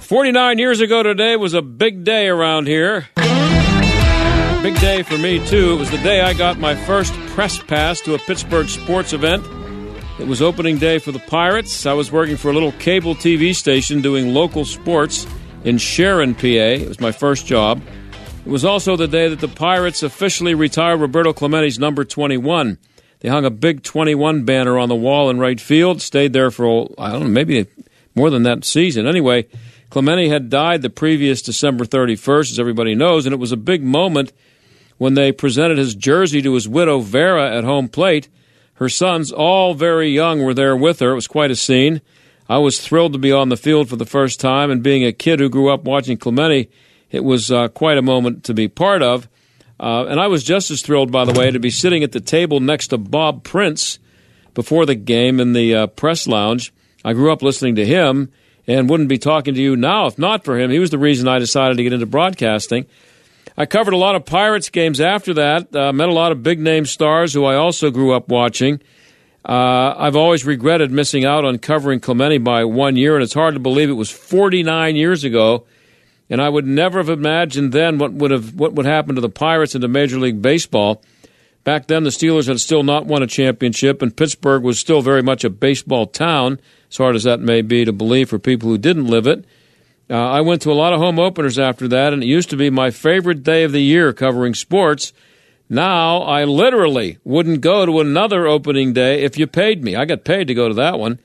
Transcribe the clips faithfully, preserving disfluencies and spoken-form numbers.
forty-nine years ago today was a big day around here. Big day for me, too. It was the day I got my first press pass to a Pittsburgh sports event. It was opening day for the Pirates. I was working for a little cable T V station doing local sports in Sharon, P A. It was my first job. It was also the day that the Pirates officially retired Roberto Clemente's number twenty-one. They hung a big twenty-one banner on the wall in right field, stayed there for, I don't know, maybe more than that season. Anyway, Clemente had died the previous December thirty-first, as everybody knows, and it was a big moment when they presented his jersey to his widow, Vera, at home plate. Her sons, all very young, were there with her. It was quite a scene. I was thrilled to be on the field for the first time, and being a kid who grew up watching Clemente, it was uh, quite a moment to be part of. Uh, and I was just as thrilled, by the way, to be sitting at the table next to Bob Prince before the game in the uh, press lounge. I grew up listening to him and wouldn't be talking to you now if not for him. He was the reason I decided to get into broadcasting. I covered a lot of Pirates games after that, uh, met a lot of big-name stars who I also grew up watching. Uh, I've always regretted missing out on covering Clemente by one year, and it's hard to believe it was forty-nine years ago. And I would never have imagined then what would have what would happen to the Pirates and to Major League Baseball. Back then, the Steelers had still not won a championship, and Pittsburgh was still very much a baseball town, as hard as that may be to believe for people who didn't live it. Uh, I went to a lot of home openers after that, and it used to be my favorite day of the year covering sports. Now, I literally wouldn't go to another opening day if you paid me. I got paid to go to that one.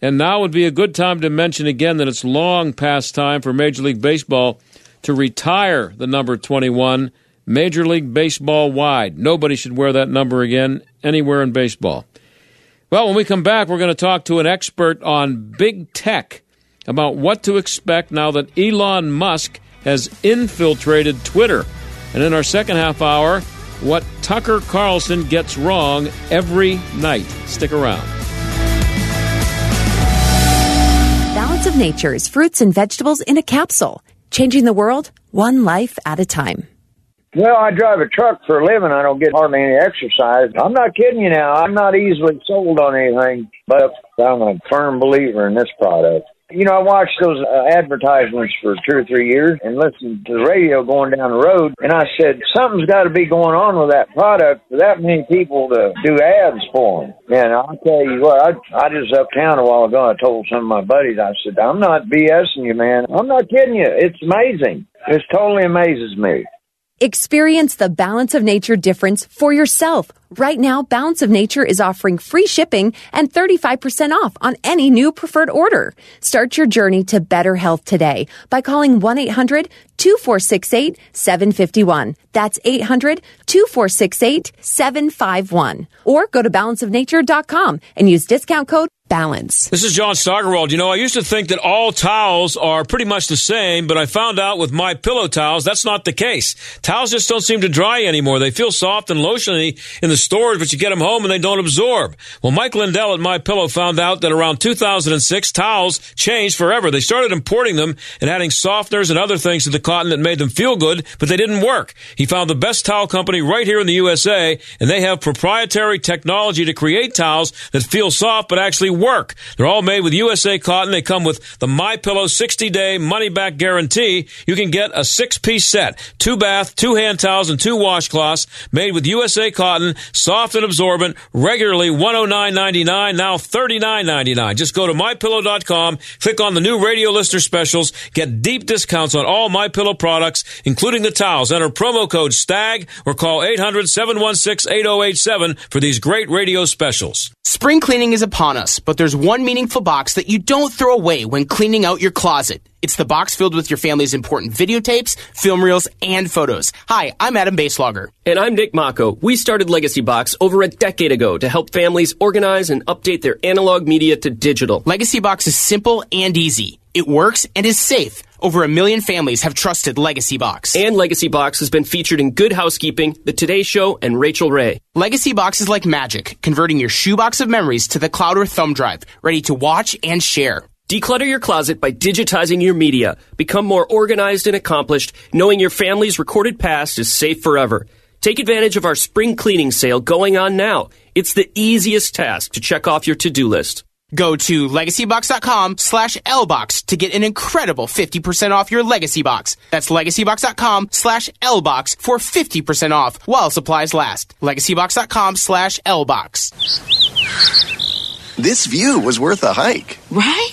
And now would be a good time to mention again that it's long past time for Major League Baseball to retire the number twenty-one, Major League Baseball wide. Nobody should wear that number again anywhere in baseball. Well, when we come back, we're going to talk to an expert on big tech about what to expect now that Elon Musk has infiltrated Twitter. And in our second half hour, what Tucker Carlson gets wrong every night. Stick around. Balance of Nature is fruits and vegetables in a capsule, changing the world one life at a time. Well, I drive a truck for a living. I don't get hardly any exercise. I'm not kidding you now. I'm not easily sold on anything, but I'm a firm believer in this product. You know, I watched those uh, advertisements for two or three years and listened to the radio going down the road, and I said, something's got to be going on with that product for that many people to do ads for them. And I'll tell you what, I, I just uptown a while ago, I told some of my buddies, I said, I'm not BSing you, man. I'm not kidding you. It's amazing. It totally amazes me. Experience the Balance of Nature difference for yourself. Right now, Balance of Nature is offering free shipping and thirty-five percent off on any new preferred order. Start your journey to better health today by calling one eight hundred two four six eight seven five one. That's eight hundred two four six eight seven five one. Or go to balance of nature dot com and use discount code BALANCE. This is John Steigerwald. You know, I used to think that all towels are pretty much the same, but I found out with MyPillow towels, that's not the case. Towels just don't seem to dry anymore. They feel soft and lotiony in the storage, but you get them home and they don't absorb. Well, Mike Lindell at MyPillow found out that around two thousand six, towels changed forever. They started importing them and adding softeners and other things to the cotton that made them feel good, but they didn't work. He found the best towel company right here in the U S A, and they have proprietary technology to create towels that feel soft but actually work. They're all made with U S A cotton. They come with the MyPillow sixty-day money-back guarantee. You can get a six-piece set, two bath, two hand towels, and two washcloths made with U S A cotton. Soft and absorbent, regularly one oh nine ninety-nine, now thirty-nine ninety-nine. Just go to my pillow dot com, click on the new radio listener specials, get deep discounts on all MyPillow products, including the towels. Enter promo code STAG or call eight hundred seven one six eight zero eight seven for these great radio specials. Spring cleaning is upon us, but there's one meaningful box that you don't throw away when cleaning out your closet. It's the box filled with your family's important videotapes, film reels, and photos. Hi, I'm Adam Baselogger. And I'm Nick Mocco. We started Legacy Box over a decade ago to help families organize and update their analog media to digital. Legacy Box is simple and easy. It works and is safe. Over a million families have trusted Legacy Box. And Legacy Box has been featured in Good Housekeeping, The Today Show, and Rachel Ray. Legacy Box is like magic, converting your shoebox of memories to the cloud or thumb drive, ready to watch and share. Declutter your closet by digitizing your media. Become more organized and accomplished, knowing your family's recorded past is safe forever. Take advantage of our spring cleaning sale going on now. It's the easiest task to check off your to-do list. Go to legacybox.com slash LBox to get an incredible fifty percent off your Legacy Box. That's legacybox.com slash LBox for fifty percent off while supplies last. Legacybox.com slash LBox. This view was worth a hike. Right?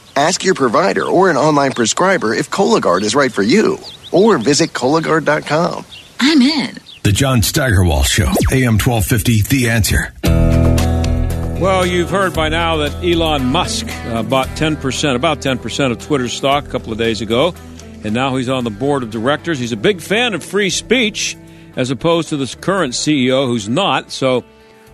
Ask your provider or an online prescriber if Cologuard is right for you, or visit Cologuard dot com. I'm in. The John Steigerwall Show, A M twelve fifty, The Answer. Well, you've heard by now that Elon Musk uh, bought ten percent, about ten percent of Twitter's stock a couple of days ago, and now he's on the board of directors. He's a big fan of free speech, as opposed to this current C E O who's not. So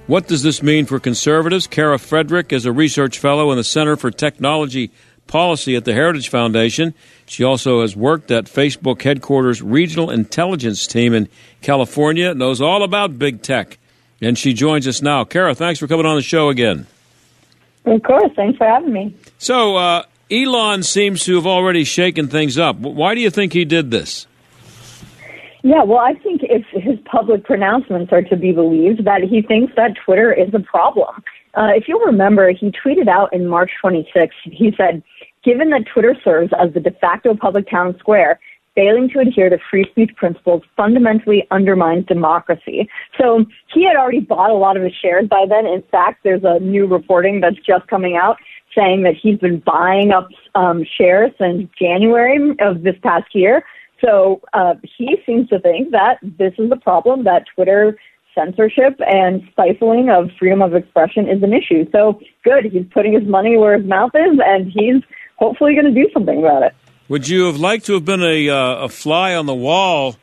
what does this mean for conservatives? Kara Frederick is a research fellow in the Center for Technology Policy at the Heritage Foundation. She also has worked at Facebook headquarters regional intelligence team in California, knows all about big tech. And she joins us now. Kara, thanks for coming on the show again. Of course. Thanks for having me. So uh, Elon seems to have already shaken things up. Why do you think he did this? Yeah, well, I think if his public pronouncements are to be believed, that he thinks that Twitter is a problem. Uh, if you'll remember, he tweeted out in March twenty-sixth, he said, given that Twitter serves as the de facto public town square, failing to adhere to free speech principles fundamentally undermines democracy. So he had already bought a lot of his shares by then. In fact, there's a new reporting that's just coming out saying that he's been buying up um, shares since January of this past year. So uh, he seems to think that this is a problem, that Twitter censorship and stifling of freedom of expression is an issue. So good, he's putting his money where his mouth is, and he's hopefully going to do something about it. Would you have liked to have been a, uh, a fly on the wall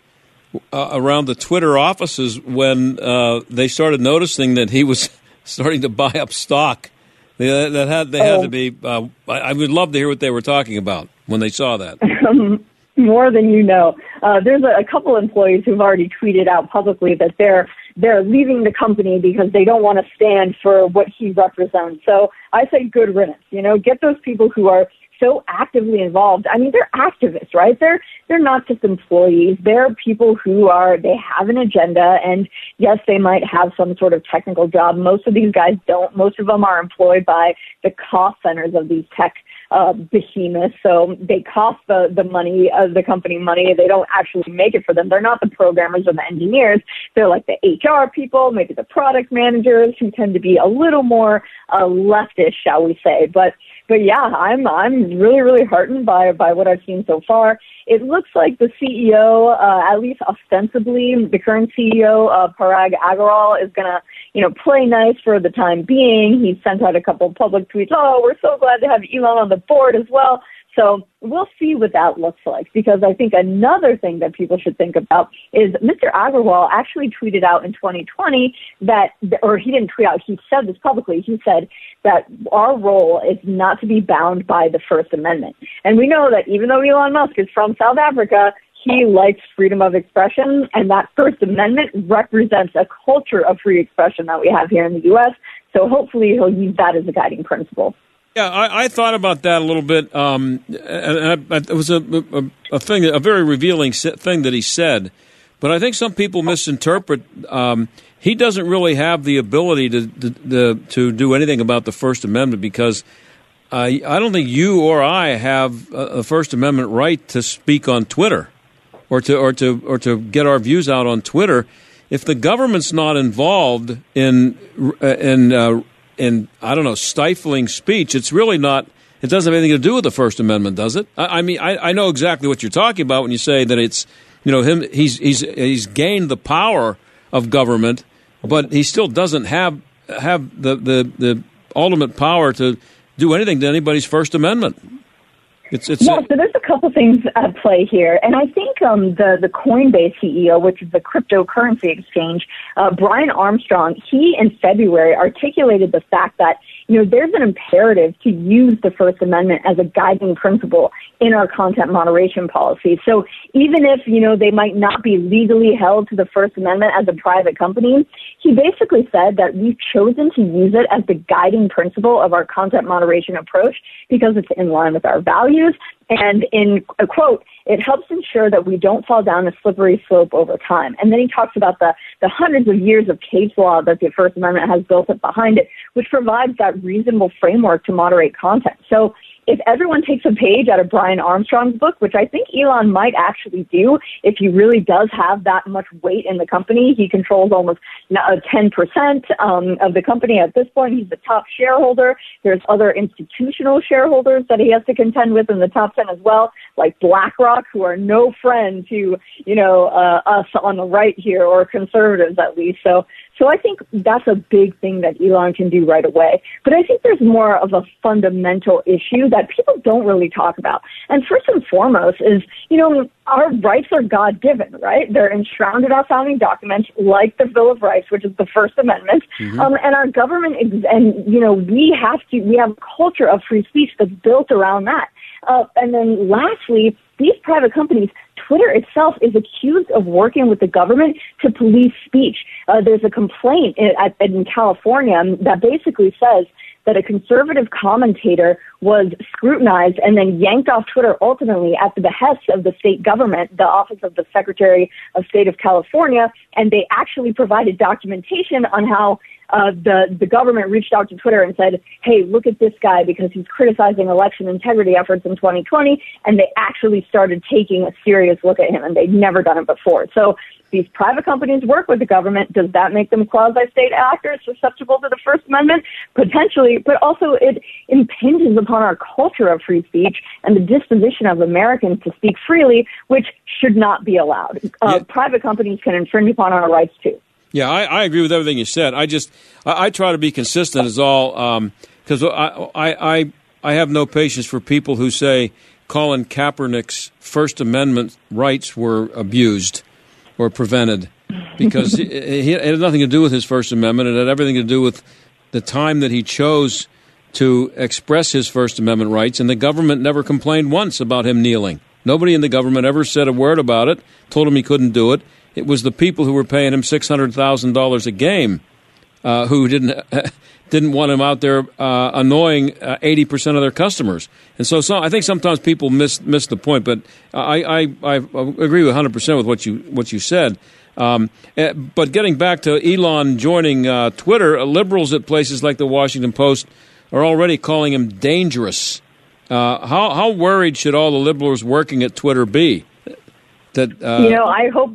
uh, around the Twitter offices when uh, they started noticing that he was starting to buy up stock? They, that had, they oh. had to be. Uh, I would love to hear what they were talking about when they saw that. More than you know. Uh, there's a, a couple employees who've already tweeted out publicly that they're they're leaving the company because they don't want to stand for what he represents. So I say good riddance. You know, get those people who are so actively involved. I mean, they're activists, right? They're they're not just employees. They're people who are, they have an agenda, and yes, they might have some sort of technical job. Most of these guys don't. Most of them are employed by the cost centers of these tech uh, behemoths, so they cost the, the money, uh, the company money. They don't actually make it for them. They're not the programmers or the engineers. They're like the H R people, maybe the product managers, who tend to be a little more uh, leftist, shall we say, but But yeah, I'm I'm really, really heartened by, by what I've seen so far. It looks like the C E O, uh, at least ostensibly, the current C E O, uh, Parag Agrawal, is going to, you know, play nice for the time being. He sent out a couple of public tweets. Oh, we're so glad to have Elon on the board as well. So we'll see what that looks like, because I think another thing that people should think about is Mister Agrawal actually tweeted out in twenty twenty that, or he didn't tweet out, he said this publicly, he said that our role is not to be bound by the First Amendment. And we know that even though Elon Musk is from South Africa, he likes freedom of expression, and that First Amendment represents a culture of free expression that we have here in the U S. So hopefully he'll use that as a guiding principle. Yeah, I, I thought about that a little bit. Um, and I, I, it was a, a, a thing, a very revealing thing that he said. But I think some people misinterpret. Um, he doesn't really have the ability to to, to do anything about the First Amendment because uh, I don't think you or I have a First Amendment right to speak on Twitter or to or to or to get our views out on Twitter. If the government's not involved in in uh, in I don't know stifling speech, it's really not. It doesn't have anything to do with the First Amendment, does it? I, I mean, I, I know exactly what you're talking about when you say that it's. You know, him. He's he's he's gained the power of government, but he still doesn't have have the, the, the ultimate power to do anything to anybody's First Amendment. It's, it's yeah. A- so there's a couple things at play here, and I think um, the the Coinbase C E O, which is the cryptocurrency exchange, uh, Brian Armstrong, he in February articulated the fact that. You know, there's an imperative to use the First Amendment as a guiding principle in our content moderation policy. So even if, you know, they might not be legally held to the First Amendment as a private company, he basically said that we've chosen to use it as the guiding principle of our content moderation approach because it's in line with our values. And in a quote, it helps ensure that we don't fall down a slippery slope over time. And then he talks about the, the hundreds of years of case law that the First Amendment has built up behind it, which provides that reasonable framework to moderate content. So if everyone takes a page out of Brian Armstrong's book, which I think Elon might actually do, if he really does have that much weight in the company, he controls almost ten percent um, of the company at this point. He's the top shareholder. There's other institutional shareholders that he has to contend with in the top ten as well, like BlackRock, who are no friend to, you know, uh, us on the right here, or conservatives at least. So So I think that's a big thing that Elon can do right away. But I think there's more of a fundamental issue that people don't really talk about. And first and foremost is, you know, our rights are God-given, right? They're enshrouded in our founding documents, like the Bill of Rights, which is the First Amendment. Mm-hmm. Um, and our government, ex- and, you know, we have to, we have a culture of free speech that's built around that. Uh, and then lastly, these private companies, Twitter itself is accused of working with the government to police speech. Uh, there's a complaint in, in California that basically says that a conservative commentator was scrutinized and then yanked off Twitter ultimately at the behest of the state government, the Office of the Secretary of State of California, and they actually provided documentation on how Uh, the, the government reached out to Twitter and said, hey, look at this guy because he's criticizing election integrity efforts in twenty twenty. And they actually started taking a serious look at him, and they'd never done it before. So these private companies work with the government. Does that make them quasi-state actors susceptible to the First Amendment? Potentially, but also it impinges upon our culture of free speech and the disposition of Americans to speak freely, which should not be allowed. Uh, yeah. Private companies can infringe upon our rights, too. Yeah, I, I agree with everything you said. I just I, I try to be consistent is all because um, I, I I have no patience for people who say Colin Kaepernick's First Amendment rights were abused or prevented because it, it had nothing to do with his First Amendment. It had everything to do with the time that he chose to express his First Amendment rights, and the government never complained once about him kneeling. Nobody in the government ever said a word about it, told him he couldn't do it. It was the people who were paying him six hundred thousand dollars a game uh, who didn't didn't want him out there uh, annoying uh, eighty percent of their customers. And so, so I think sometimes people miss miss the point, but I, I, I agree with one hundred percent with what you what you said. Um, but getting back to Elon joining uh, Twitter, uh, liberals at places like the Washington Post are already calling him dangerous. Uh, how, how worried should all the liberals working at Twitter be? That uh, You know, I hope...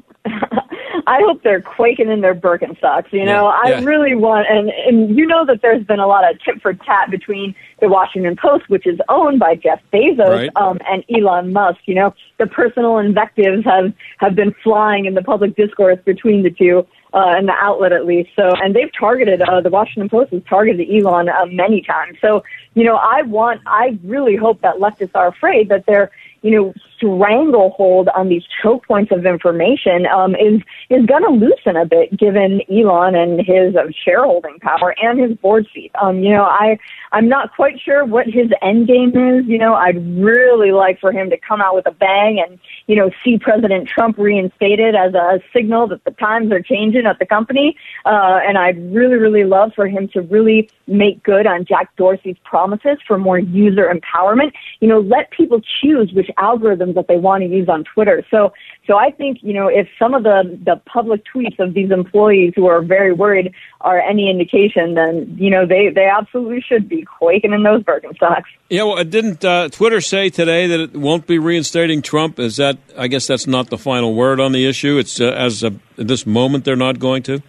I hope they're quaking in their Birkenstocks. You know, yeah, yeah. I really want, and, and you know that there's been a lot of tit for tat between the Washington Post, which is owned by Jeff Bezos, right. um, and Elon Musk. You know, the personal invectives have, have been flying in the public discourse between the two. Uh, and the outlet at least. So, and they've targeted, uh, the Washington Post has targeted Elon uh, many times. So, you know, I want, I really hope that leftists are afraid that they're, you know, stranglehold on these choke points of information um, is is going to loosen a bit, given Elon and his uh, shareholding power and his board seat. Um, you know, I I'm not quite sure what his end game is. You know, I'd really like for him to come out with a bang and, you know, see President Trump reinstated as a signal that the times are changing at the company. Uh, and I'd really, really love for him to really make good on Jack Dorsey's promises for more user empowerment. You know, let people choose which algorithms that they want to use on Twitter. So, so I think, you know, if some of the, the public tweets of these employees who are very worried are any indication, then, you know, they, they absolutely should be quaking in those Birkenstocks. Yeah, well, didn't uh, Twitter say today that it won't be reinstating Trump? Is that, I guess that's not the final word on the issue. It's uh, as of this moment, they're not going to.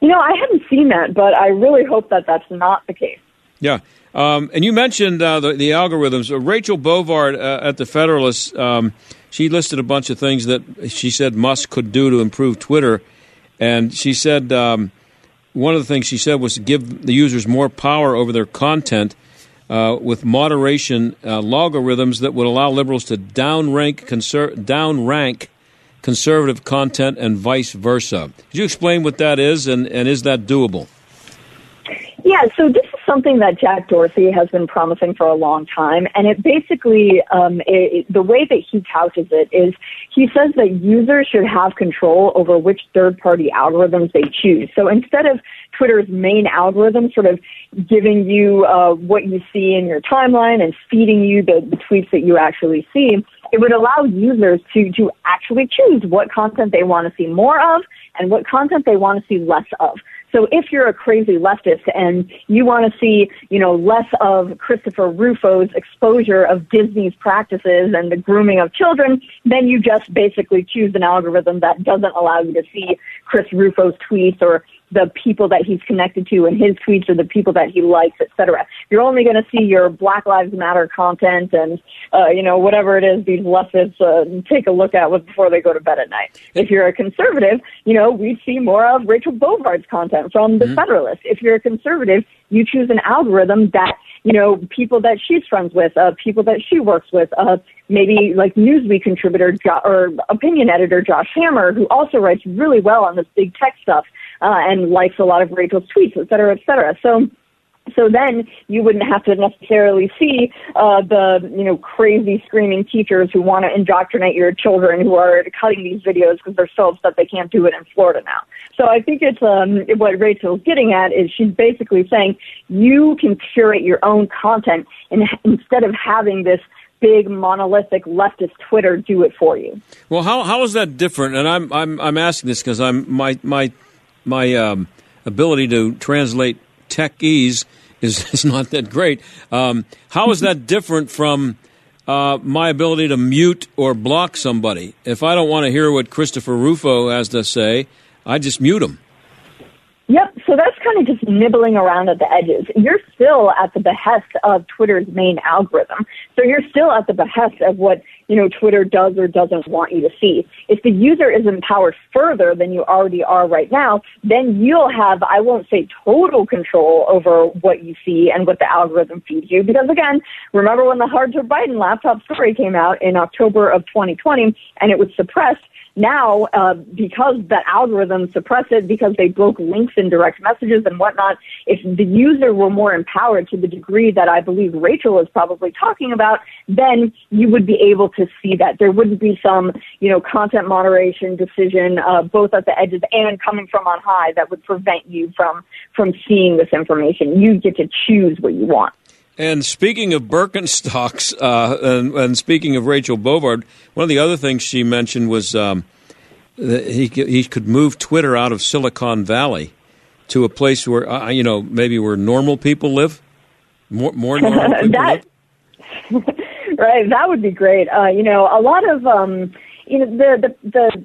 You know, I hadn't seen that, but I really hope that that's not the case. Yeah. Um, and you mentioned uh, the, the algorithms. Uh, Rachel Bovard uh, at the Federalist, um, she listed a bunch of things that she said Musk could do to improve Twitter. And she said um, one of the things she said was to give the users more power over their content uh, with moderation uh, logarithms that would allow liberals to downrank conser- downrank conservative content and vice versa. Could you explain what that is, and, and is that doable? Yeah, so this is something that Jack Dorsey has been promising for a long time, and it basically, um, it, the way that he couches it is he says that users should have control over which third-party algorithms they choose. So instead of Twitter's main algorithm sort of giving you uh, what you see in your timeline and feeding you the, the tweets that you actually see, it would allow users to, to actually choose what content they want to see more of and what content they want to see less of. So if you're a crazy leftist and you want to see, you know, less of Christopher Rufo's exposure of Disney's practices and the grooming of children, then you just basically choose an algorithm that doesn't allow you to see Chris Rufo's tweets or the people that he's connected to in his tweets or the people that he likes, et cetera. You're only going to see your Black Lives Matter content and, uh, you know, whatever it is these leftists uh, take a look at before they go to bed at night. If you're a conservative, you know, we see more of Rachel Bovard's content from the mm-hmm. Federalist. If you're a conservative, you choose an algorithm that, you know, people that she's friends with, uh, people that she works with, uh, maybe like Newsweek contributor jo- or opinion editor Josh Hammer, who also writes really well on this big tech stuff. Uh, and likes a lot of Rachel's tweets, et cetera, et cetera. So, so then you wouldn't have to necessarily see uh, the, you know, crazy screaming teachers who want to indoctrinate your children who are cutting these videos because they're so upset they can't do it in Florida now. So I think it's um, what Rachel's getting at is she's basically saying you can curate your own content and instead of having this big monolithic leftist Twitter do it for you. Well, how how is that different? And I'm I'm I'm asking this because I'm my my. My um, ability to translate techies is, is not that great. Um, how is that different from uh, my ability to mute or block somebody? If I don't want to hear what Christopher Rufo has to say, I just mute him. Yep, so that's kind of just nibbling around at the edges. You're still at the behest of Twitter's main algorithm. So you're still at the behest of what, you know, Twitter does or doesn't want you to see. If the user is empowered further than you already are right now, then you'll have, I won't say total control over what you see and what the algorithm feeds you. Because again, remember when the Hunter Biden laptop story came out in October of twenty twenty and it was suppressed. Now, uh, because the algorithm suppressed it, because they broke links in direct messages and whatnot, if the user were more empowered to the degree that I believe Rachel is probably talking about, then you would be able to see that. There wouldn't be some, you know, content moderation decision, uh, both at the edges and coming from on high that would prevent you from, from seeing this information. You get to choose what you want. And speaking of Birkenstocks, uh, and, and speaking of Rachel Bovard, one of the other things she mentioned was um, that he he could move Twitter out of Silicon Valley to a place where uh, you know maybe where normal people live, more more normal people that, live. Right, that would be great. Uh, you know, a lot of um, you know the the. the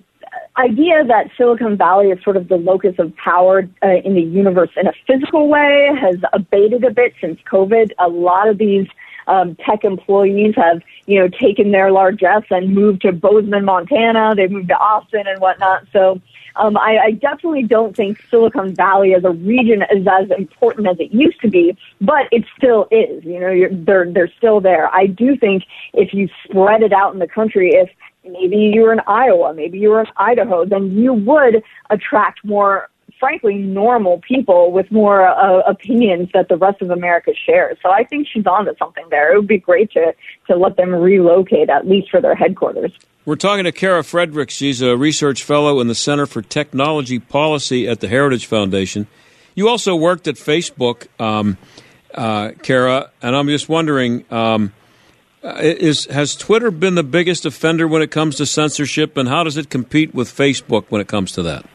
idea that Silicon Valley is sort of the locus of power uh, in the universe in a physical way has abated a bit since COVID. A lot of these um, tech employees have, you know, taken their largesse and moved to Bozeman, Montana. They've moved to Austin and whatnot. So Um, I, I definitely don't think Silicon Valley as a region is as important as it used to be, but it still is. You know, you're, they're they're still there. I do think if you spread it out in the country, if maybe you were in Iowa, maybe you were in Idaho, then you would attract more, frankly, normal people with more uh, opinions that the rest of America shares. So I think she's on to something there. It would be great to, to let them relocate, at least for their headquarters. We're talking to Kara Frederick. She's a research fellow in the Center for Technology Policy at the Heritage Foundation. You also worked at Facebook, um, uh, Kara, and I'm just wondering, um, is, has Twitter been the biggest offender when it comes to censorship, and how does it compete with Facebook when it comes to that?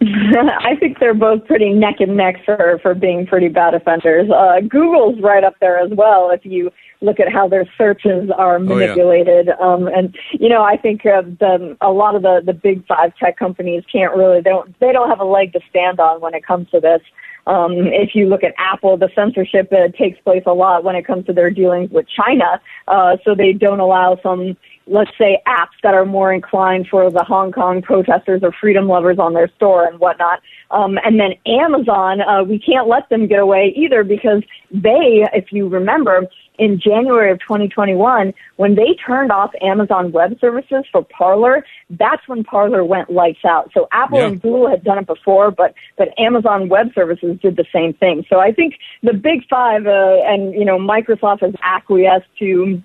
I think they're both pretty neck and neck for, for being pretty bad offenders. Uh, Google's right up there as well if you look at how their searches are manipulated. Oh, yeah. um, and, you know, I think uh, the, a lot of the, the big five tech companies can't really, they don't, they don't have a leg to stand on when it comes to this. Um, if you look at Apple, the censorship uh, takes place a lot when it comes to their dealings with China, uh, so they don't allow some, let's say, apps that are more inclined for the Hong Kong protesters or freedom lovers on their store and whatnot. Um, and then Amazon, uh, we can't let them get away either because they, if you remember, in January of twenty twenty-one, when they turned off Amazon Web Services for Parlor, that's when Parlor went lights out. So Apple yeah. and Google had done it before, but, but Amazon Web Services did the same thing. So I think the big five, uh, and, you know, Microsoft has acquiesced to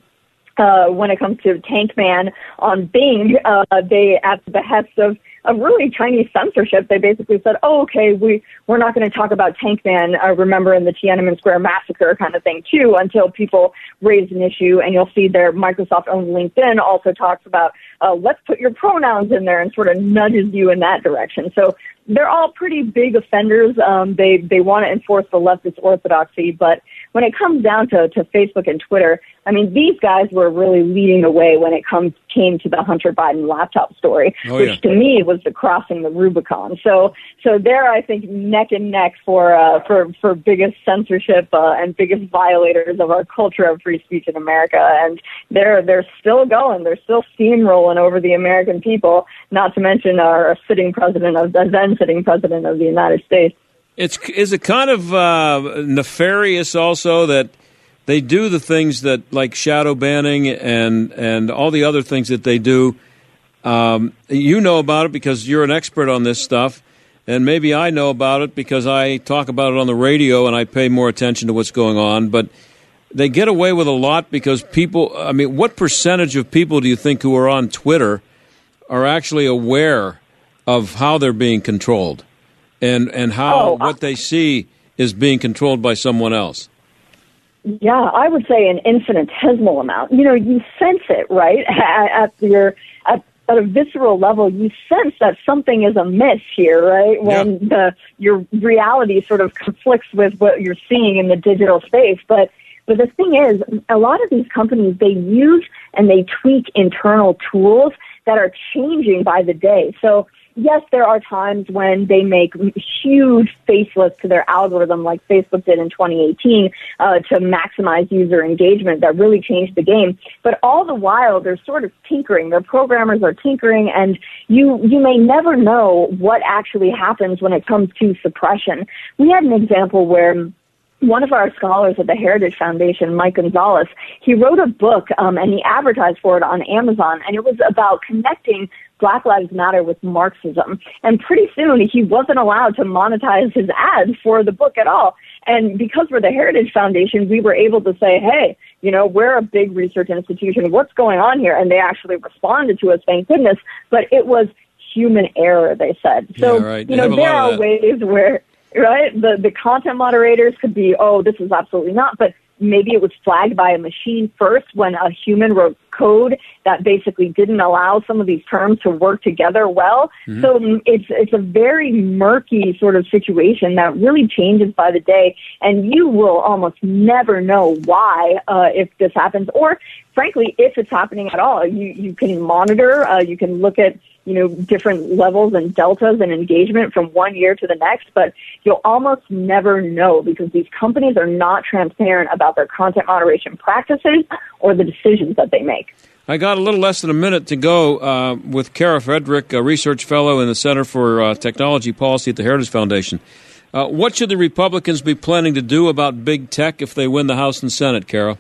Uh, when it comes to Tank Man on Bing, uh, they, at the behest of, of really Chinese censorship, they basically said, oh, okay, we, we're not going to talk about Tank Man, uh, remember in the Tiananmen Square massacre kind of thing, too, until people raise an issue. And you'll see their Microsoft-owned LinkedIn also talks about, uh, let's put your pronouns in there and sort of nudges you in that direction. So they're all pretty big offenders. Um, they, they want to enforce the leftist orthodoxy, but when it comes down to, to Facebook and Twitter, I mean, these guys were really leading the way when it comes, came to the Hunter Biden laptop story, oh, which yeah. to me was the crossing the Rubicon. So so there, I think, neck and neck for uh, for, for biggest censorship uh, and biggest violators of our culture of free speech in America. And they're, they're still going. They're still steamrolling over the American people, not to mention our sitting president, of the then sitting president of the United States. It's is it kind of uh, nefarious also that they do the things that, like shadow banning and and all the other things that they do. Um, you know about it because you're an expert on this stuff, and maybe I know about it because I talk about it on the radio and I pay more attention to what's going on. But they get away with a lot because people, I mean, what percentage of people do you think who are on Twitter are actually aware of how they're being controlled? And and how oh, what they see is being controlled by someone else. Yeah, I would say an infinitesimal amount. You know, you sense it, right? At your at, at a visceral level, you sense that something is amiss here, right? When yeah. the your reality sort of conflicts with what you're seeing in the digital space. But but the thing is, a lot of these companies, they use and they tweak internal tools that are changing by the day. So yes, there are times when they make huge facelifts to their algorithm, like Facebook did in twenty eighteen, uh, to maximize user engagement that really changed the game. But all the while, they're sort of tinkering. Their programmers are tinkering, and you, you may never know what actually happens when it comes to suppression. We had an example where one of our scholars at the Heritage Foundation, Mike Gonzalez, he wrote a book, um, and he advertised for it on Amazon, and it was about connecting Black Lives Matter with Marxism. And pretty soon, he wasn't allowed to monetize his ads for the book at all. And because we're the Heritage Foundation, we were able to say, hey, you know, we're a big research institution. What's going on here? And they actually responded to us, thank goodness. But it was human error, they said. So, yeah, right. you know, there are ways where... Right? The the content moderators could be, oh, this is absolutely not, but maybe it was flagged by a machine first when a human wrote code that basically didn't allow some of these terms to work together well. Mm-hmm. So it's it's a very murky sort of situation that really changes by the day, and you will almost never know why uh, if this happens, or frankly, if it's happening at all. You, you can monitor, uh, you can look at you know, different levels and deltas and engagement from one year to the next, but you'll almost never know because these companies are not transparent about their content moderation practices or the decisions that they make. I got a little less than a minute to go uh, with Kara Frederick, a research fellow in the Center for uh, Technology Policy at the Heritage Foundation. Uh, what should the Republicans be planning to do about big tech if they win the House and Senate, Kara?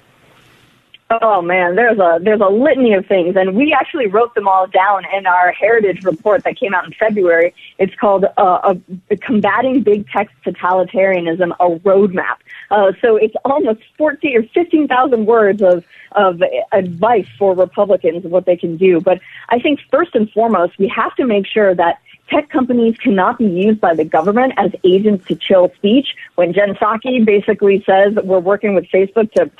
Oh, man, there's a there's a litany of things, and we actually wrote them all down in our Heritage report that came out in February. It's called uh, a, Combating Big Tech Totalitarianism, a Roadmap. Uh, so it's almost fourteen or fifteen thousand words of, of advice for Republicans of what they can do. But I think first and foremost, we have to make sure that tech companies cannot be used by the government as agents to chill speech. When Jen Psaki basically says that we're working with Facebook to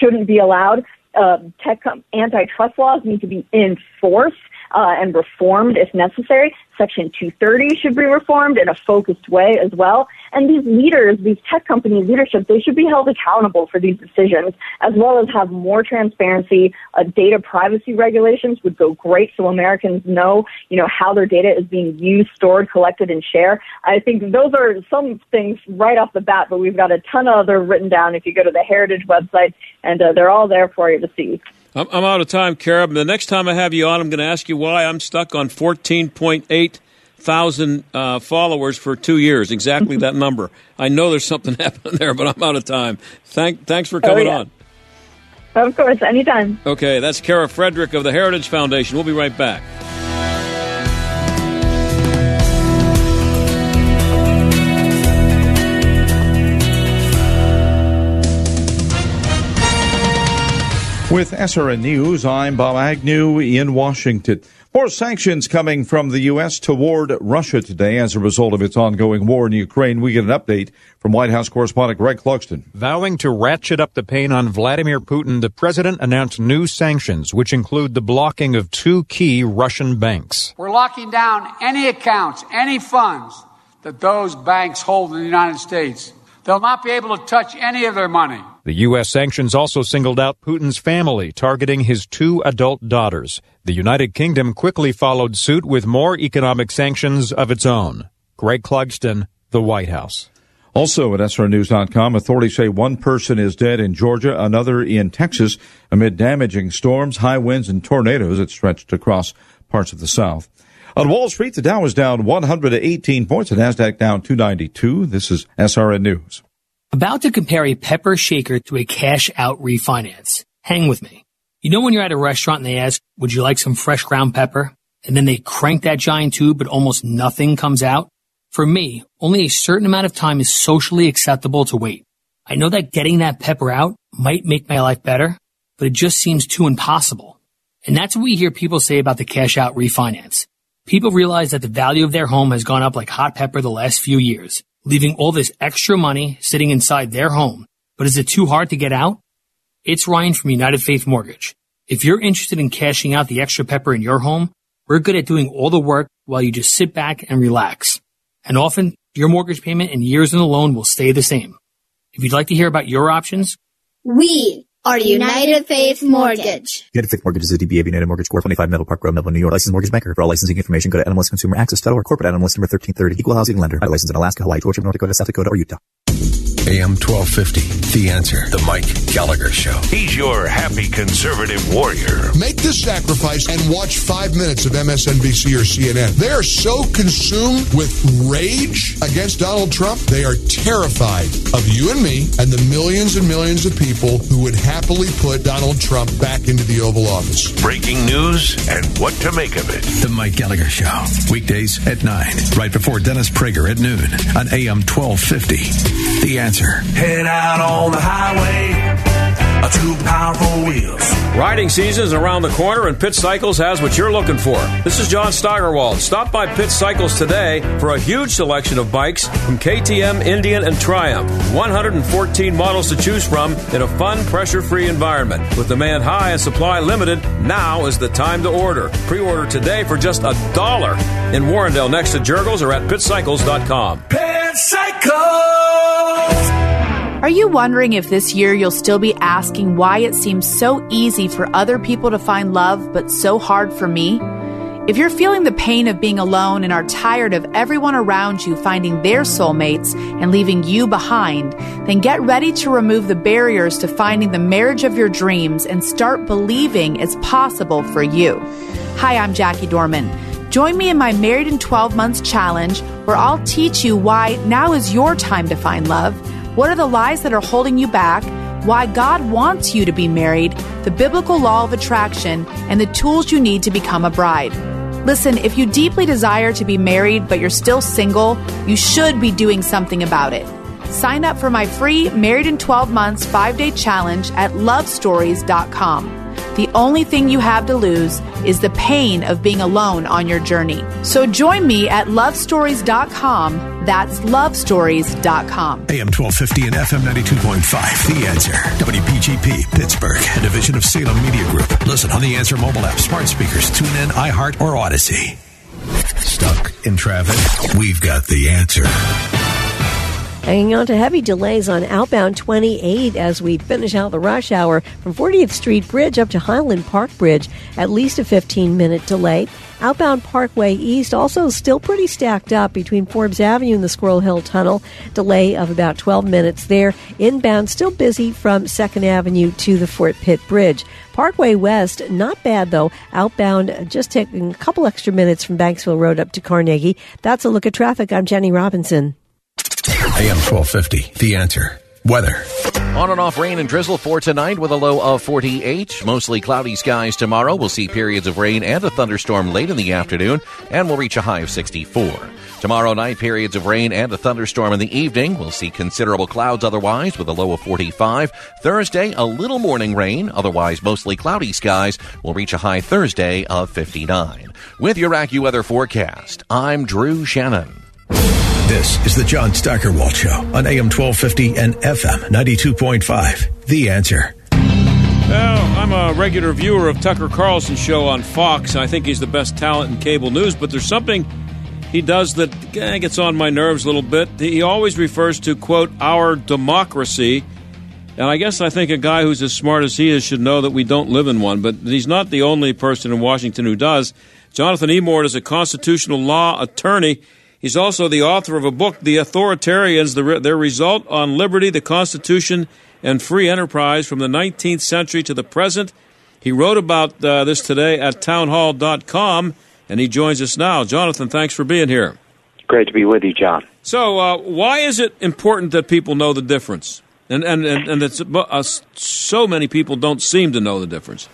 shouldn't be allowed, uh, tech com- antitrust laws need to be enforced uh, and reformed if necessary. Section two thirty should be reformed in a focused way as well. And these leaders, these tech company leadership, they should be held accountable for these decisions, as well as have more transparency. Uh, data privacy regulations would go great so Americans know, you know, how their data is being used, stored, collected, and shared. I think those are some things right off the bat, but we've got a ton of other written down if you go to the Heritage website, and uh, they're all there for you to see. I'm, I'm out of time, Kara. The next time I have you on, I'm going to ask you why I'm stuck on fourteen point eight thousand uh, followers for two years, exactly that number. I know there's something happening there, but I'm out of time. Thank, thanks for coming oh, yeah. on. Of course, anytime. Okay, that's Kara Frederick of the Heritage Foundation. We'll be right back. With S R N News, I'm Bob Agnew in Washington. More sanctions coming from the U S toward Russia today as a result of its ongoing war in Ukraine. We get an update from White House correspondent Greg Clugston. Vowing to ratchet up the pain on Vladimir Putin, the president announced new sanctions, which include the blocking of two key Russian banks. We're locking down any accounts, any funds that those banks hold in the United States. They'll not be able to touch any of their money. The U S sanctions also singled out Putin's family, targeting his two adult daughters. The United Kingdom quickly followed suit with more economic sanctions of its own. Greg Clugston, the White House. Also at S R N News dot com, authorities say one person is dead in Georgia, another in Texas, amid damaging storms, high winds, and tornadoes that stretched across parts of the South. On Wall Street, the Dow was down one hundred eighteen points, the NASDAQ down two ninety-two. This is S R N News. About to compare a pepper shaker to a cash-out refinance. Hang with me. You know when you're at a restaurant and they ask, would you like some fresh ground pepper? And then they crank that giant tube, but almost nothing comes out? For me, only a certain amount of time is socially acceptable to wait. I know that getting that pepper out might make my life better, but it just seems too impossible. And that's what we hear people say about the cash-out refinance. People realize that the value of their home has gone up like hot pepper the last few years, leaving all this extra money sitting inside their home. But is it too hard to get out? It's Ryan from United Faith Mortgage. If you're interested in cashing out the extra pepper in your home, we're good at doing all the work while you just sit back and relax. And often, your mortgage payment and years in the loan will stay the same. If you'd like to hear about your options, we are United Faith Mortgage. United Faith Mortgage is a D B A of United Mortgage Corp, twenty-five Meadow Park Road, Melville, New York. Licensed mortgage banker. For all licensing information, go to Animalist Consumer Access, Federal or Corporate Animalist number thirteen thirty. Equal housing lender. Licensed in Alaska, Hawaii, Georgia, North Dakota, South Dakota, or Utah. A M twelve fifty, The Answer, The Mike Gallagher Show. He's your happy conservative warrior. Make the sacrifice and watch five minutes of M S N B C or C N N. They are so consumed with rage against Donald Trump, they are terrified of you and me and the millions and millions of people who would happily put Donald Trump back into the Oval Office. Breaking news and what to make of it. The Mike Gallagher Show, weekdays at nine, right before Dennis Prager at noon on A M twelve fifty, The Answer. Head out on the highway, two powerful wheels. Riding season is around the corner, and Pit Cycles has what you're looking for. This is John Steigerwald. Stop by Pit Cycles today for a huge selection of bikes from K T M, Indian, and Triumph. one hundred fourteen models to choose from in a fun, pressure-free environment. With demand high and supply limited, now is the time to order. Pre-order today for just a dollar in Warrendale next to Jurgles or at pit cycles dot com. Pit Cycles! Are you wondering if this year you'll still be asking why it seems so easy for other people to find love but so hard for me? If you're feeling the pain of being alone and are tired of everyone around you finding their soulmates and leaving you behind, then get ready to remove the barriers to finding the marriage of your dreams and start believing it's possible for you. Hi, I'm Jackie Dorman. Join me in my Married in twelve months challenge, where I'll teach you why now is your time to find love, what are the lies that are holding you back, why God wants you to be married, the biblical law of attraction, and the tools you need to become a bride. Listen, if you deeply desire to be married but you're still single, you should be doing something about it. Sign up for my free Married in twelve months five day challenge at love stories dot com. The only thing you have to lose is the pain of being alone on your journey. So join me at love stories dot com. That's love stories dot com. A M twelve fifty and F M ninety-two point five. The Answer. W P G P, Pittsburgh, a division of Salem Media Group. Listen on the Answer mobile app, smart speakers, TuneIn, iHeart, or Odyssey. Stuck in traffic? We've got the answer. Hanging on to heavy delays on outbound twenty-eight as we finish out the rush hour from fortieth street Bridge up to Highland Park Bridge, at least a fifteen minute delay. Outbound Parkway East also still pretty stacked up between Forbes Avenue and the Squirrel Hill Tunnel. Delay of about twelve minutes there. Inbound still busy from second avenue to the Fort Pitt Bridge. Parkway West, not bad, though. Outbound, just taking a couple extra minutes from Banksville Road up to Carnegie. That's a look at traffic. I'm Jenny Robinson. A M twelve fifty, The Answer. Weather. On and off rain and drizzle for tonight with a low of forty-eight. Mostly cloudy skies tomorrow. We'll see periods of rain and a thunderstorm late in the afternoon, and we'll reach a high of sixty-four. Tomorrow night, periods of rain and a thunderstorm in the evening. We'll see considerable clouds otherwise with a low of forty-five. Thursday, a little morning rain, otherwise mostly cloudy skies. We'll reach a high Thursday of fifty-nine. With your AccuWeather forecast, I'm Drew Shannon. This is the John Stackerwald Show on A M twelve fifty and F M ninety-two point five. The Answer. Well, I'm a regular viewer of Tucker Carlson's show on Fox. I think he's the best talent in cable news, but there's something he does that gets on my nerves a little bit. He always refers to, quote, our democracy. And I guess I think a guy who's as smart as he is should know that we don't live in one, but he's not the only person in Washington who does. Jonathan Emord is a constitutional law attorney. He's also the author of a book, The Authoritarians, the, Their Result on Liberty, the Constitution, and Free Enterprise from the nineteenth century to the Present. He wrote about uh, this today at town hall dot com, and he joins us now. Jonathan, thanks for being here. Great to be with you, John. So uh, why is it important that people know the difference? And, and, and, and it's, uh, so many people don't seem to know the difference.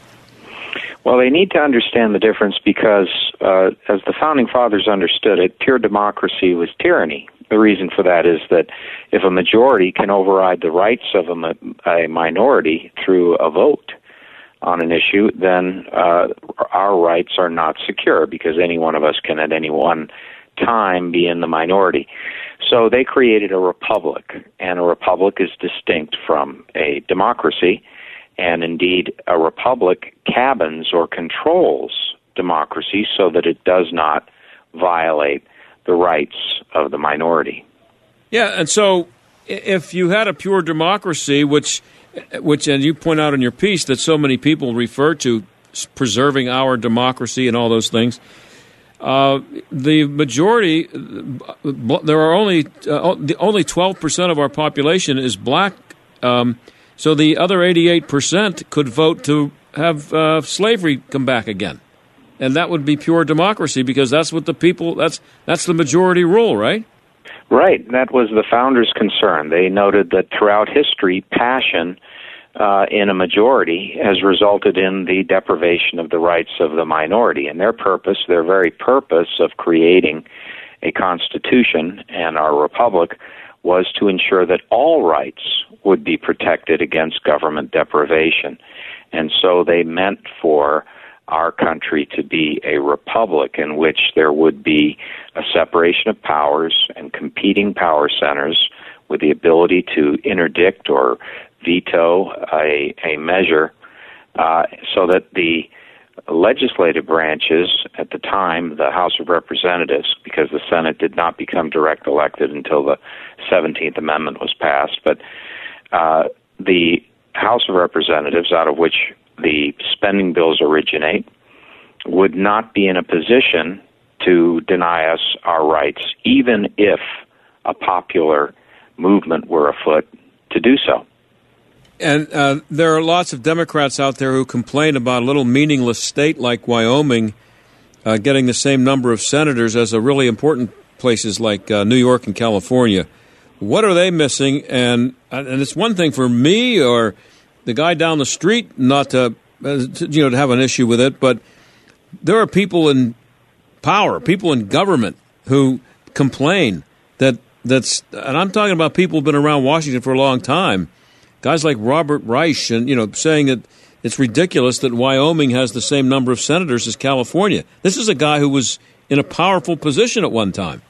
Well, they need to understand the difference because, uh, as the Founding Fathers understood it, pure democracy was tyranny. The reason for that is that if a majority can override the rights of a, a minority through a vote on an issue, then uh, our rights are not secure because any one of us can at any one time be in the minority. So they created a republic, and a republic is distinct from a democracy. And indeed, a republic cabins or controls democracy so that it does not violate the rights of the minority. Yeah, and so if you had a pure democracy, which, which, and you point out in your piece that so many people refer to preserving our democracy and all those things, uh, the majority, there are only uh, only twelve percent of our population is black. Um, So the other eighty-eight percent could vote to have uh, slavery come back again. And that would be pure democracy because that's what the people, that's that's the majority rule, right? Right. That was the founders' concern. They noted that throughout history, passion uh, in a majority has resulted in the deprivation of the rights of the minority. And their purpose, their very purpose of creating a constitution and our republic was to ensure that all rights would be protected against government deprivation. And so they meant for our country to be a republic in which there would be a separation of powers and competing power centers with the ability to interdict or veto a, a measure uh, so that the legislative branches, at the time, the House of Representatives, because the Senate did not become direct elected until the seventeenth amendment was passed, but uh, the House of Representatives, out of which the spending bills originate, would not be in a position to deny us our rights, even if a popular movement were afoot to do so. And uh, there are lots of Democrats out there who complain about a little meaningless state like Wyoming uh, getting the same number of senators as the really important places like uh, New York and California. What are they missing? And and it's one thing for me or the guy down the street not to, uh, to you know to have an issue with it, but there are people in power, people in government who complain that that's, and I'm talking about people who've been around Washington for a long time. Guys like Robert Reich, and you know, saying that it's ridiculous that Wyoming has the same number of senators as California. This is a guy who was in a powerful position at one time.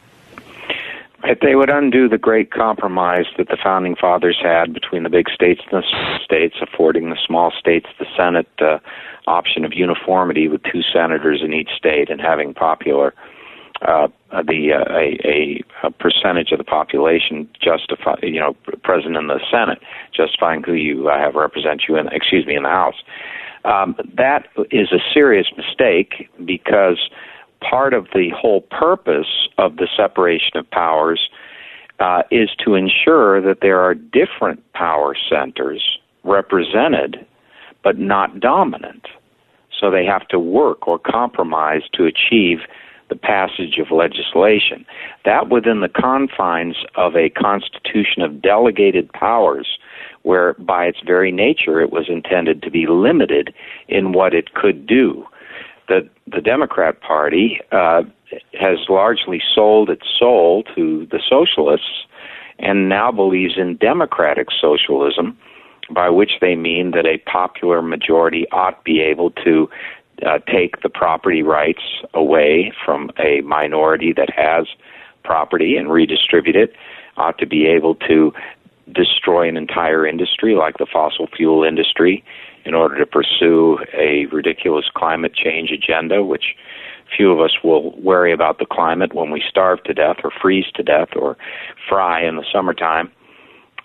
If they would undo the great compromise that the Founding Fathers had between the big states and the small states, affording the small states the Senate uh, option of uniformity with two senators in each state, and having popular uh, the uh, a, a percentage of the population justify, you know, present in the Senate, justifying who you uh, have represent you in, excuse me, in the House. Um, that is a serious mistake, because part of the whole purpose of the separation of powers uh, is to ensure that there are different power centers represented but not dominant. So they have to work or compromise to achieve the passage of legislation. That within the confines of a constitution of delegated powers, where by its very nature it was intended to be limited in what it could do. The, the Democrat Party uh, has largely sold its soul to the socialists and now believes in democratic socialism, by which they mean that a popular majority ought be able to uh, take the property rights away from a minority that has property and redistribute it, ought to be able to destroy an entire industry like the fossil fuel industry in order to pursue a ridiculous climate change agenda, which few of us will worry about the climate when we starve to death or freeze to death or fry in the summertime.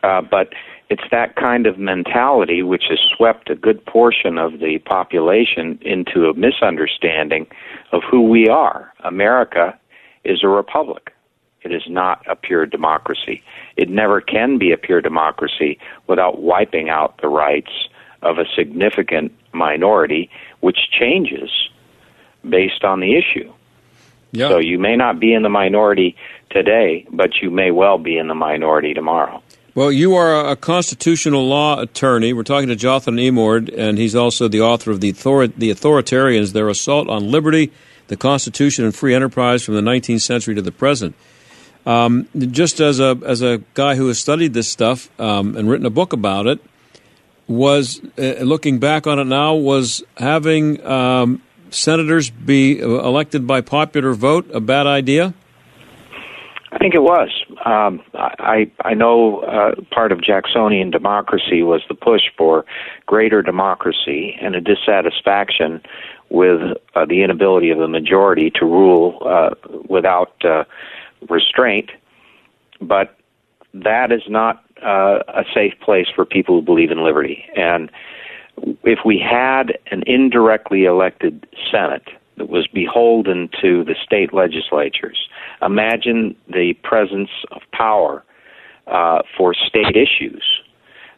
Uh, but it's that kind of mentality which has swept a good portion of the population into a misunderstanding of who we are. America is a republic. It is not a pure democracy. It never can be a pure democracy without wiping out the rights of a significant minority, which changes based on the issue. Yeah. So you may not be in the minority today, but you may well be in the minority tomorrow. Well, you are a constitutional law attorney. We're talking to Jonathan Emord, and he's also the author of The Author- the Authoritarians, Their Assault on Liberty, the Constitution and Free Enterprise from the nineteenth Century to the Present. Um, just as a as a guy who has studied this stuff um, and written a book about it, was, uh, looking back on it now, was having um, senators be elected by popular vote a bad idea? I think it was. Um, I, I know uh, part of Jacksonian democracy was the push for greater democracy and a dissatisfaction with uh, the inability of the majority to rule uh, without uh, restraint, but that is not uh, a safe place for people who believe in liberty. And if we had an indirectly elected Senate that was beholden to the state legislatures, imagine the presence of power uh, for state issues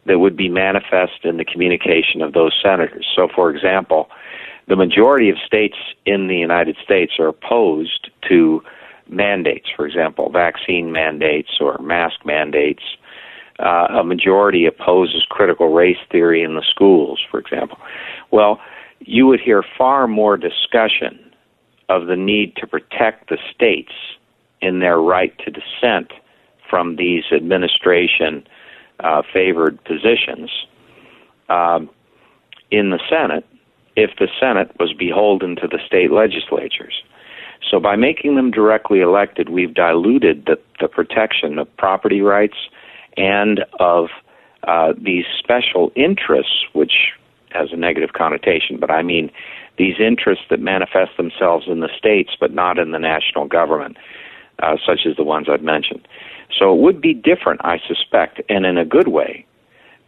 that would be manifest in the communication of those senators. So, for example, the majority of states in the United States are opposed to mandates, for example, vaccine mandates or mask mandates. Uh, a majority opposes critical race theory in the schools, for example. Well, you would hear far more discussion of the need to protect the states in their right to dissent from these administration-favored uh, positions um, in the Senate if the Senate was beholden to the state legislatures. So by making them directly elected, we've diluted the, the protection of property rights and of uh, these special interests, which has a negative connotation, but I mean these interests that manifest themselves in the states but not in the national government, uh, such as the ones I've mentioned. So it would be different, I suspect, and in a good way,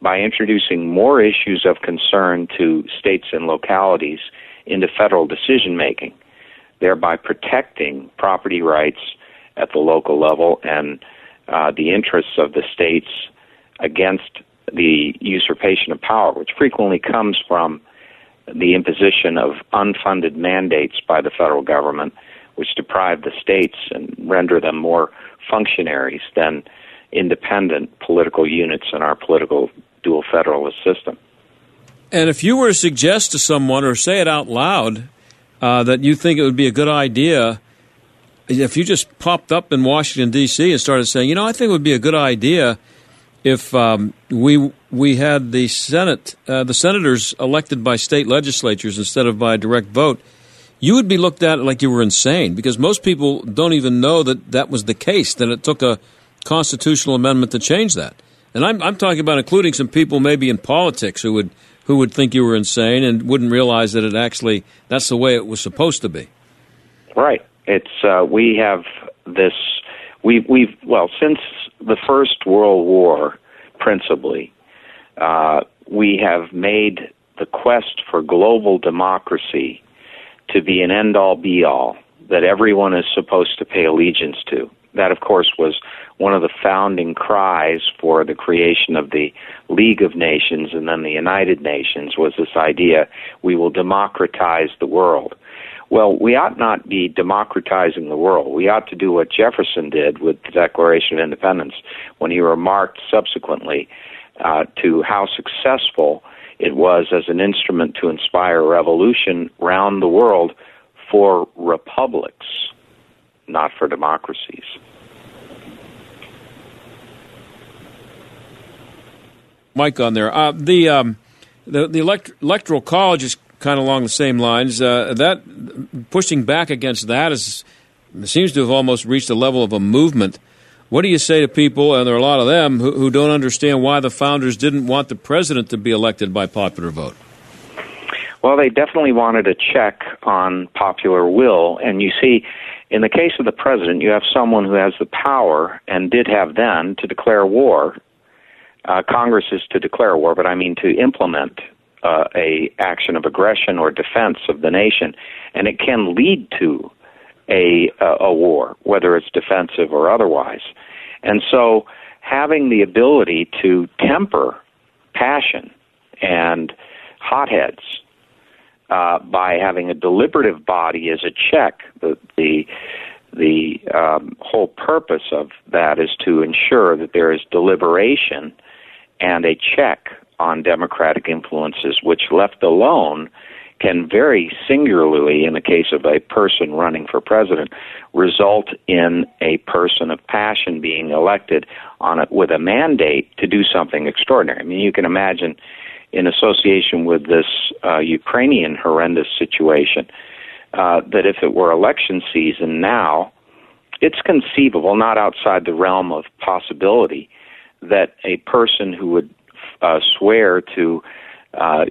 by introducing more issues of concern to states and localities into federal decision-making, thereby protecting property rights at the local level and uh, the interests of the states against the usurpation of power, which frequently comes from the imposition of unfunded mandates by the federal government, which deprive the states and render them more functionaries than independent political units in our political dual federalist system. And if you were to suggest to someone or say it out loud uh, that you think it would be a good idea, if you just popped up in Washington, D C and started saying, you know, I think it would be a good idea if um, we we had the Senate, uh, the senators elected by state legislatures instead of by direct vote, you would be looked at like you were insane, because most people don't even know that that was the case, that it took a constitutional amendment to change that. And I'm, I'm talking about including some people maybe in politics who would who would think you were insane and wouldn't realize that it actually, that's the way it was supposed to be. Right. It's uh, we have this, we've, we've, well, since the First World War, principally, uh, we have made the quest for global democracy to be an end-all, be-all that everyone is supposed to pay allegiance to. That, of course, was one of the founding cries for the creation of the League of Nations and then the United Nations, was this idea, we will democratize the world. Well, we ought not be democratizing the world. We ought to do what Jefferson did with the Declaration of Independence when he remarked subsequently uh, to how successful it was as an instrument to inspire revolution round the world for republics, not for democracies. Mike on there. Uh, the, um, the the elect- electoral college is kind of along the same lines. Uh, that pushing back against that is seems to have almost reached a level of a movement. What do you say to people, and there are a lot of them, who, who don't understand why the founders didn't want the president to be elected by popular vote? Well, they definitely wanted a check on popular will. And you see, in the case of the president, you have someone who has the power, and did have then, to declare war. Uh, Congress is to declare war, but I mean to implement uh, a action of aggression or defense of the nation. And it can lead to a, a, a war, whether it's defensive or otherwise. And so having the ability to temper passion and hotheads Uh, by having a deliberative body as a check. The the, the um, whole purpose of that is to ensure that there is deliberation and a check on democratic influences, which left alone can very singularly, in the case of a person running for president, result in a person of passion being elected on a, with a mandate to do something extraordinary. I mean, you can imagine, in association with this uh, Ukrainian horrendous situation, uh, that if it were election season now, it's conceivable, not outside the realm of possibility, that a person who would uh, swear to uh,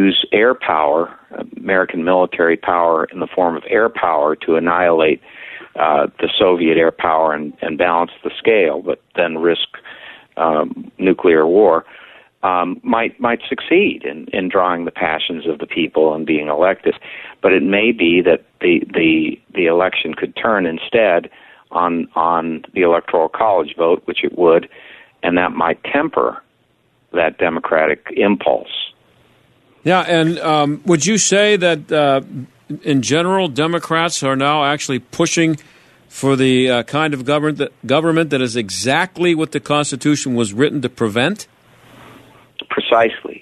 use air power, American military power in the form of air power, to annihilate uh, the Soviet air power and, and balance the scale, but then risk um, nuclear war, Um, might might succeed in, in drawing the passions of the people and being elected. But it may be that the the, the election could turn instead on on the Electoral College vote, which it would, and that might temper that democratic impulse. Yeah, and um, would you say that, uh, in general, Democrats are now actually pushing for the uh, kind of government that, government that is exactly what the Constitution was written to prevent? Precisely.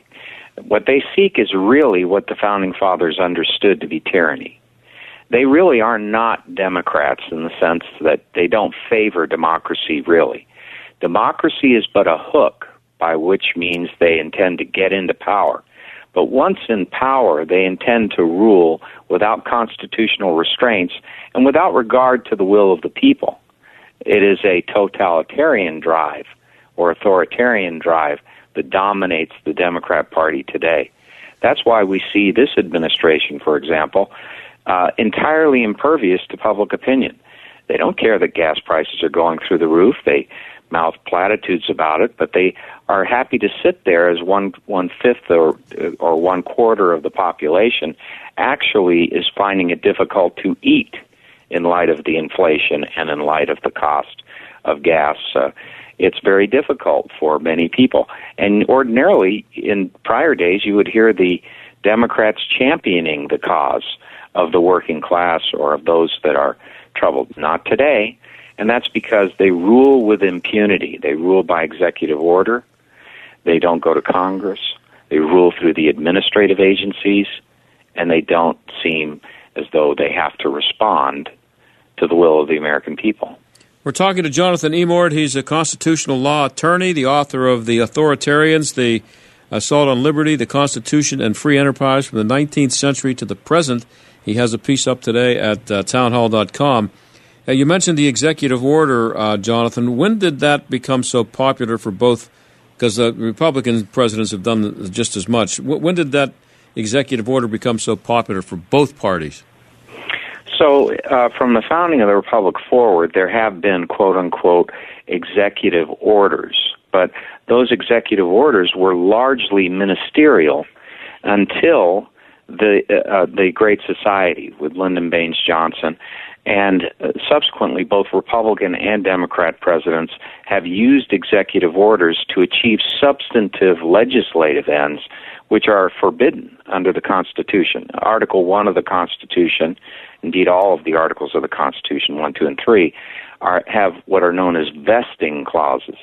What they seek is really what the Founding Fathers understood to be tyranny. They really are not Democrats in the sense that they don't favor democracy, really. Democracy is but a hook by which means they intend to get into power. But once in power, they intend to rule without constitutional restraints and without regard to the will of the people. It is a totalitarian drive or authoritarian drive that dominates the Democrat Party today. That's why we see this administration, for example, uh, entirely impervious to public opinion. They don't care that gas prices are going through the roof. They mouth platitudes about it, but they are happy to sit there as one one fifth or or one quarter of the population actually is finding it difficult to eat in light of the inflation and in light of the cost of gas. Uh, it's very difficult for many people. And ordinarily, in prior days, you would hear the Democrats championing the cause of the working class or of those that are troubled. Not today. And that's because they rule with impunity. They rule by executive order. They don't go to Congress. They rule through the administrative agencies. And they don't seem as though they have to respond to the will of the American people. We're talking to Jonathan Emord. He's a constitutional law attorney, the author of The Authoritarians, The Assault on Liberty, The Constitution, and Free Enterprise from the nineteenth century to the present. He has a piece up today at uh, townhall dot com. Uh, you mentioned the executive order, uh, Jonathan. When did that become so popular for both? Because the Republican presidents have done just as much. W- when did that executive order become so popular for both parties? So uh, from the founding of the Republic forward, there have been, quote-unquote, executive orders. But those executive orders were largely ministerial until the uh, the Great Society with Lyndon Baines Johnson, and uh, subsequently both Republican and Democrat presidents have used executive orders to achieve substantive legislative ends which are forbidden under the Constitution. Article one of the Constitution, indeed all of the articles of the Constitution, one, two, and three, are, have what are known as vesting clauses.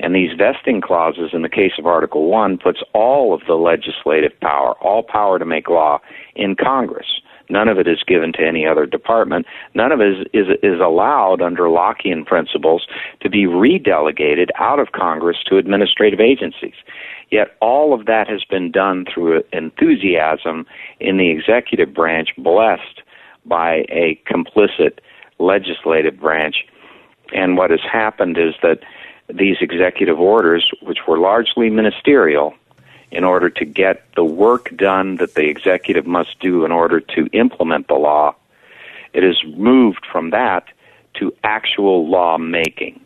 And these vesting clauses, in the case of Article one, puts all of the legislative power, all power to make law, in Congress. None of it is given to any other department. None of it is, is, is allowed under Lockean principles to be redelegated out of Congress to administrative agencies. Yet all of that has been done through enthusiasm in the executive branch, blessed by a complicit legislative branch. And what has happened is that these executive orders, which were largely ministerial, in order to get the work done that the executive must do in order to implement the law, it is moved from that to actual law making,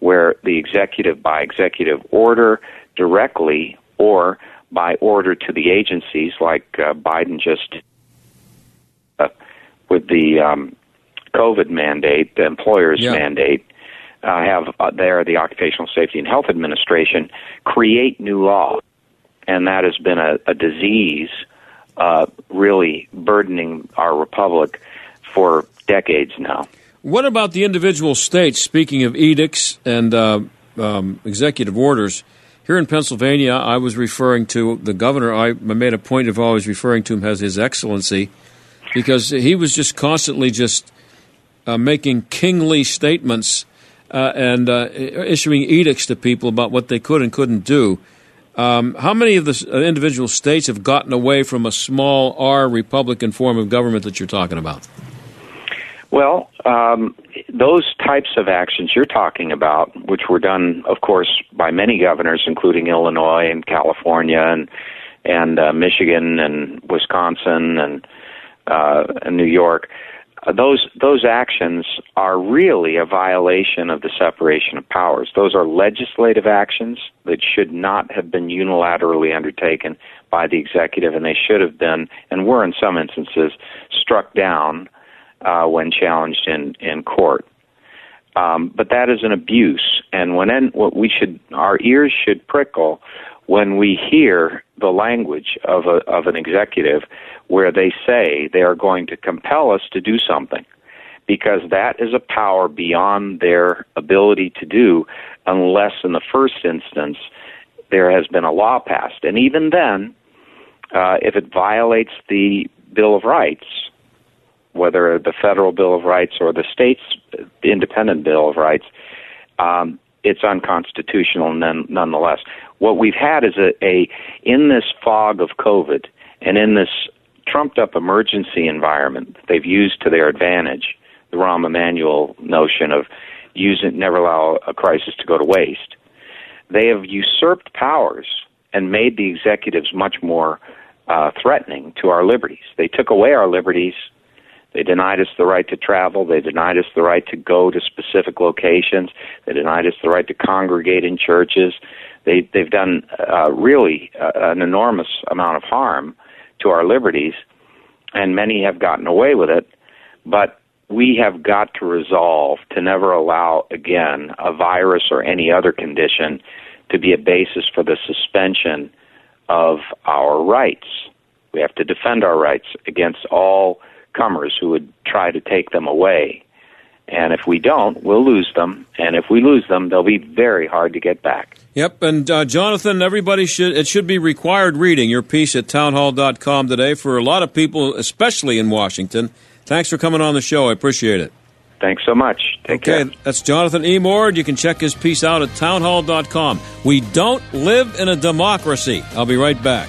where the executive, by executive order directly or by order to the agencies, like uh, Biden just uh, with the um, COVID mandate, the employer's yeah. mandate, Uh, have uh, there the Occupational Safety and Health Administration create new law, and that has been a, a disease uh, really burdening our republic for decades now. What about the individual states? Speaking of edicts and uh, um, executive orders, here in Pennsylvania, I was referring to the governor. I made a point of always referring to him as His Excellency because he was just constantly just uh, making kingly statements. Uh, and uh, issuing edicts to people about what they could and couldn't do. Um, how many of the uh, individual states have gotten away from a small R Republican form of government that you're talking about? Well, um, those types of actions you're talking about, which were done, of course, by many governors, including Illinois and California and, and uh, Michigan and Wisconsin and, uh, and New York, Uh, those those actions are really a violation of the separation of powers. Those are legislative actions that should not have been unilaterally undertaken by the executive, and they should have been, and were in some instances, struck down uh, when challenged in, in court. Um, but that is an abuse, and when in, what we should our ears should prickle when we hear the language of a, of an executive where they say they are going to compel us to do something, because that is a power beyond their ability to do unless in the first instance there has been a law passed. And even then, uh, if it violates the Bill of Rights, whether the federal Bill of Rights or the state's independent Bill of Rights, um, it's unconstitutional none, nonetheless. What we've had is a, a, in this fog of COVID and in this trumped-up emergency environment they've used to their advantage, the Rahm Emanuel notion of use it, never allow a crisis to go to waste, they have usurped powers and made the executives much more uh, threatening to our liberties. They took away our liberties. They denied us the right to travel. They denied us the right to go to specific locations. They denied us the right to congregate in churches. They, they've done uh, really uh, an enormous amount of harm to our liberties, and many have gotten away with it. But we have got to resolve to never allow, again, a virus or any other condition to be a basis for the suspension of our rights. We have to defend our rights against all comers who would try to take them away. And if we don't, we'll lose them. And if we lose them, they'll be very hard to get back. Yep. And uh, Jonathan, everybody should, it should be required reading your piece at townhall dot com today for a lot of people, especially in Washington. Thanks for coming on the show. I appreciate it. Thanks so much. Take okay, care. Okay, that's Jonathan Emord. You can check his piece out at townhall dot com. We don't live in a democracy. I'll be right back.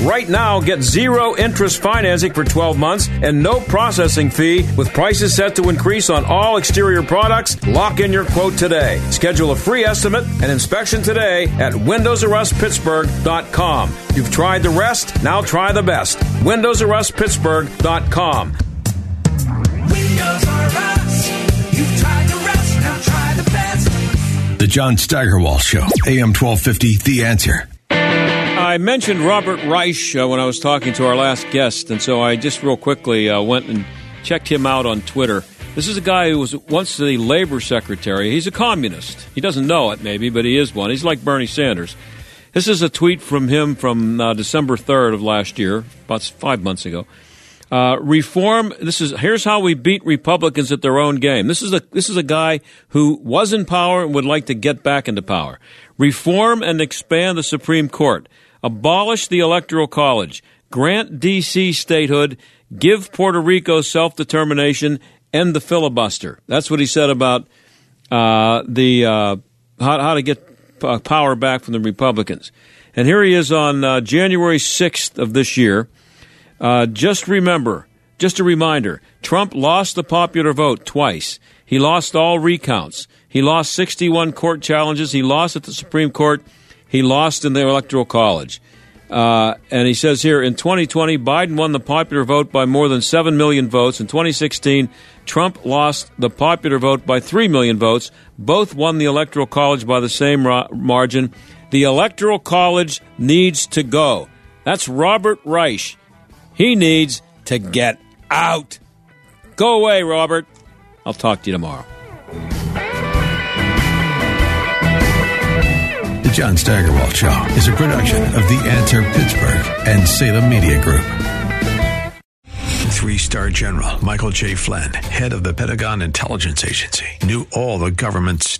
Right now, get zero interest financing for twelve months and no processing fee with prices set to increase on all exterior products. Lock in your quote today. Schedule a free estimate and inspection today at windows or us pittsburgh dot com. You've tried the rest, now try the best. windows or us pittsburgh dot com. Windows are us. You've tried the rest, now try the best. The John Steigerwald Show, A M twelve fifty, The Answer. I mentioned Robert Reich uh, when I was talking to our last guest, and so I just real quickly uh, went and checked him out on Twitter. This is a guy who was once the labor secretary. He's a communist. He doesn't know it, maybe, but he is one. He's like Bernie Sanders. This is a tweet from him from uh, December third of last year, about five months ago. Uh, reform. This is here's how we beat Republicans at their own game. This is a this is a guy who was in power and would like to get back into power. Reform and expand the Supreme Court. Abolish the Electoral College, grant D C statehood, give Puerto Rico self-determination, end the filibuster. That's what he said about uh, the uh, how, how to get uh, power back from the Republicans. And here he is on uh, January sixth of this year. Uh, just remember, just a reminder, Trump lost the popular vote twice. He lost all recounts. He lost sixty-one court challenges. He lost at the Supreme Court. He lost in the Electoral College. Uh, and he says here, in twenty twenty, Biden won the popular vote by more than seven million votes. In twenty sixteen, Trump lost the popular vote by three million votes. Both won the Electoral College by the same ra- margin. The Electoral College needs to go. That's Robert Reich. He needs to get out. Go away, Robert. I'll talk to you tomorrow. The John Steigerwald Show is a production of The Answer Pittsburgh and Salem Media Group. Three-star general Michael J. Flynn, head of the Pentagon Intelligence Agency, knew all the government's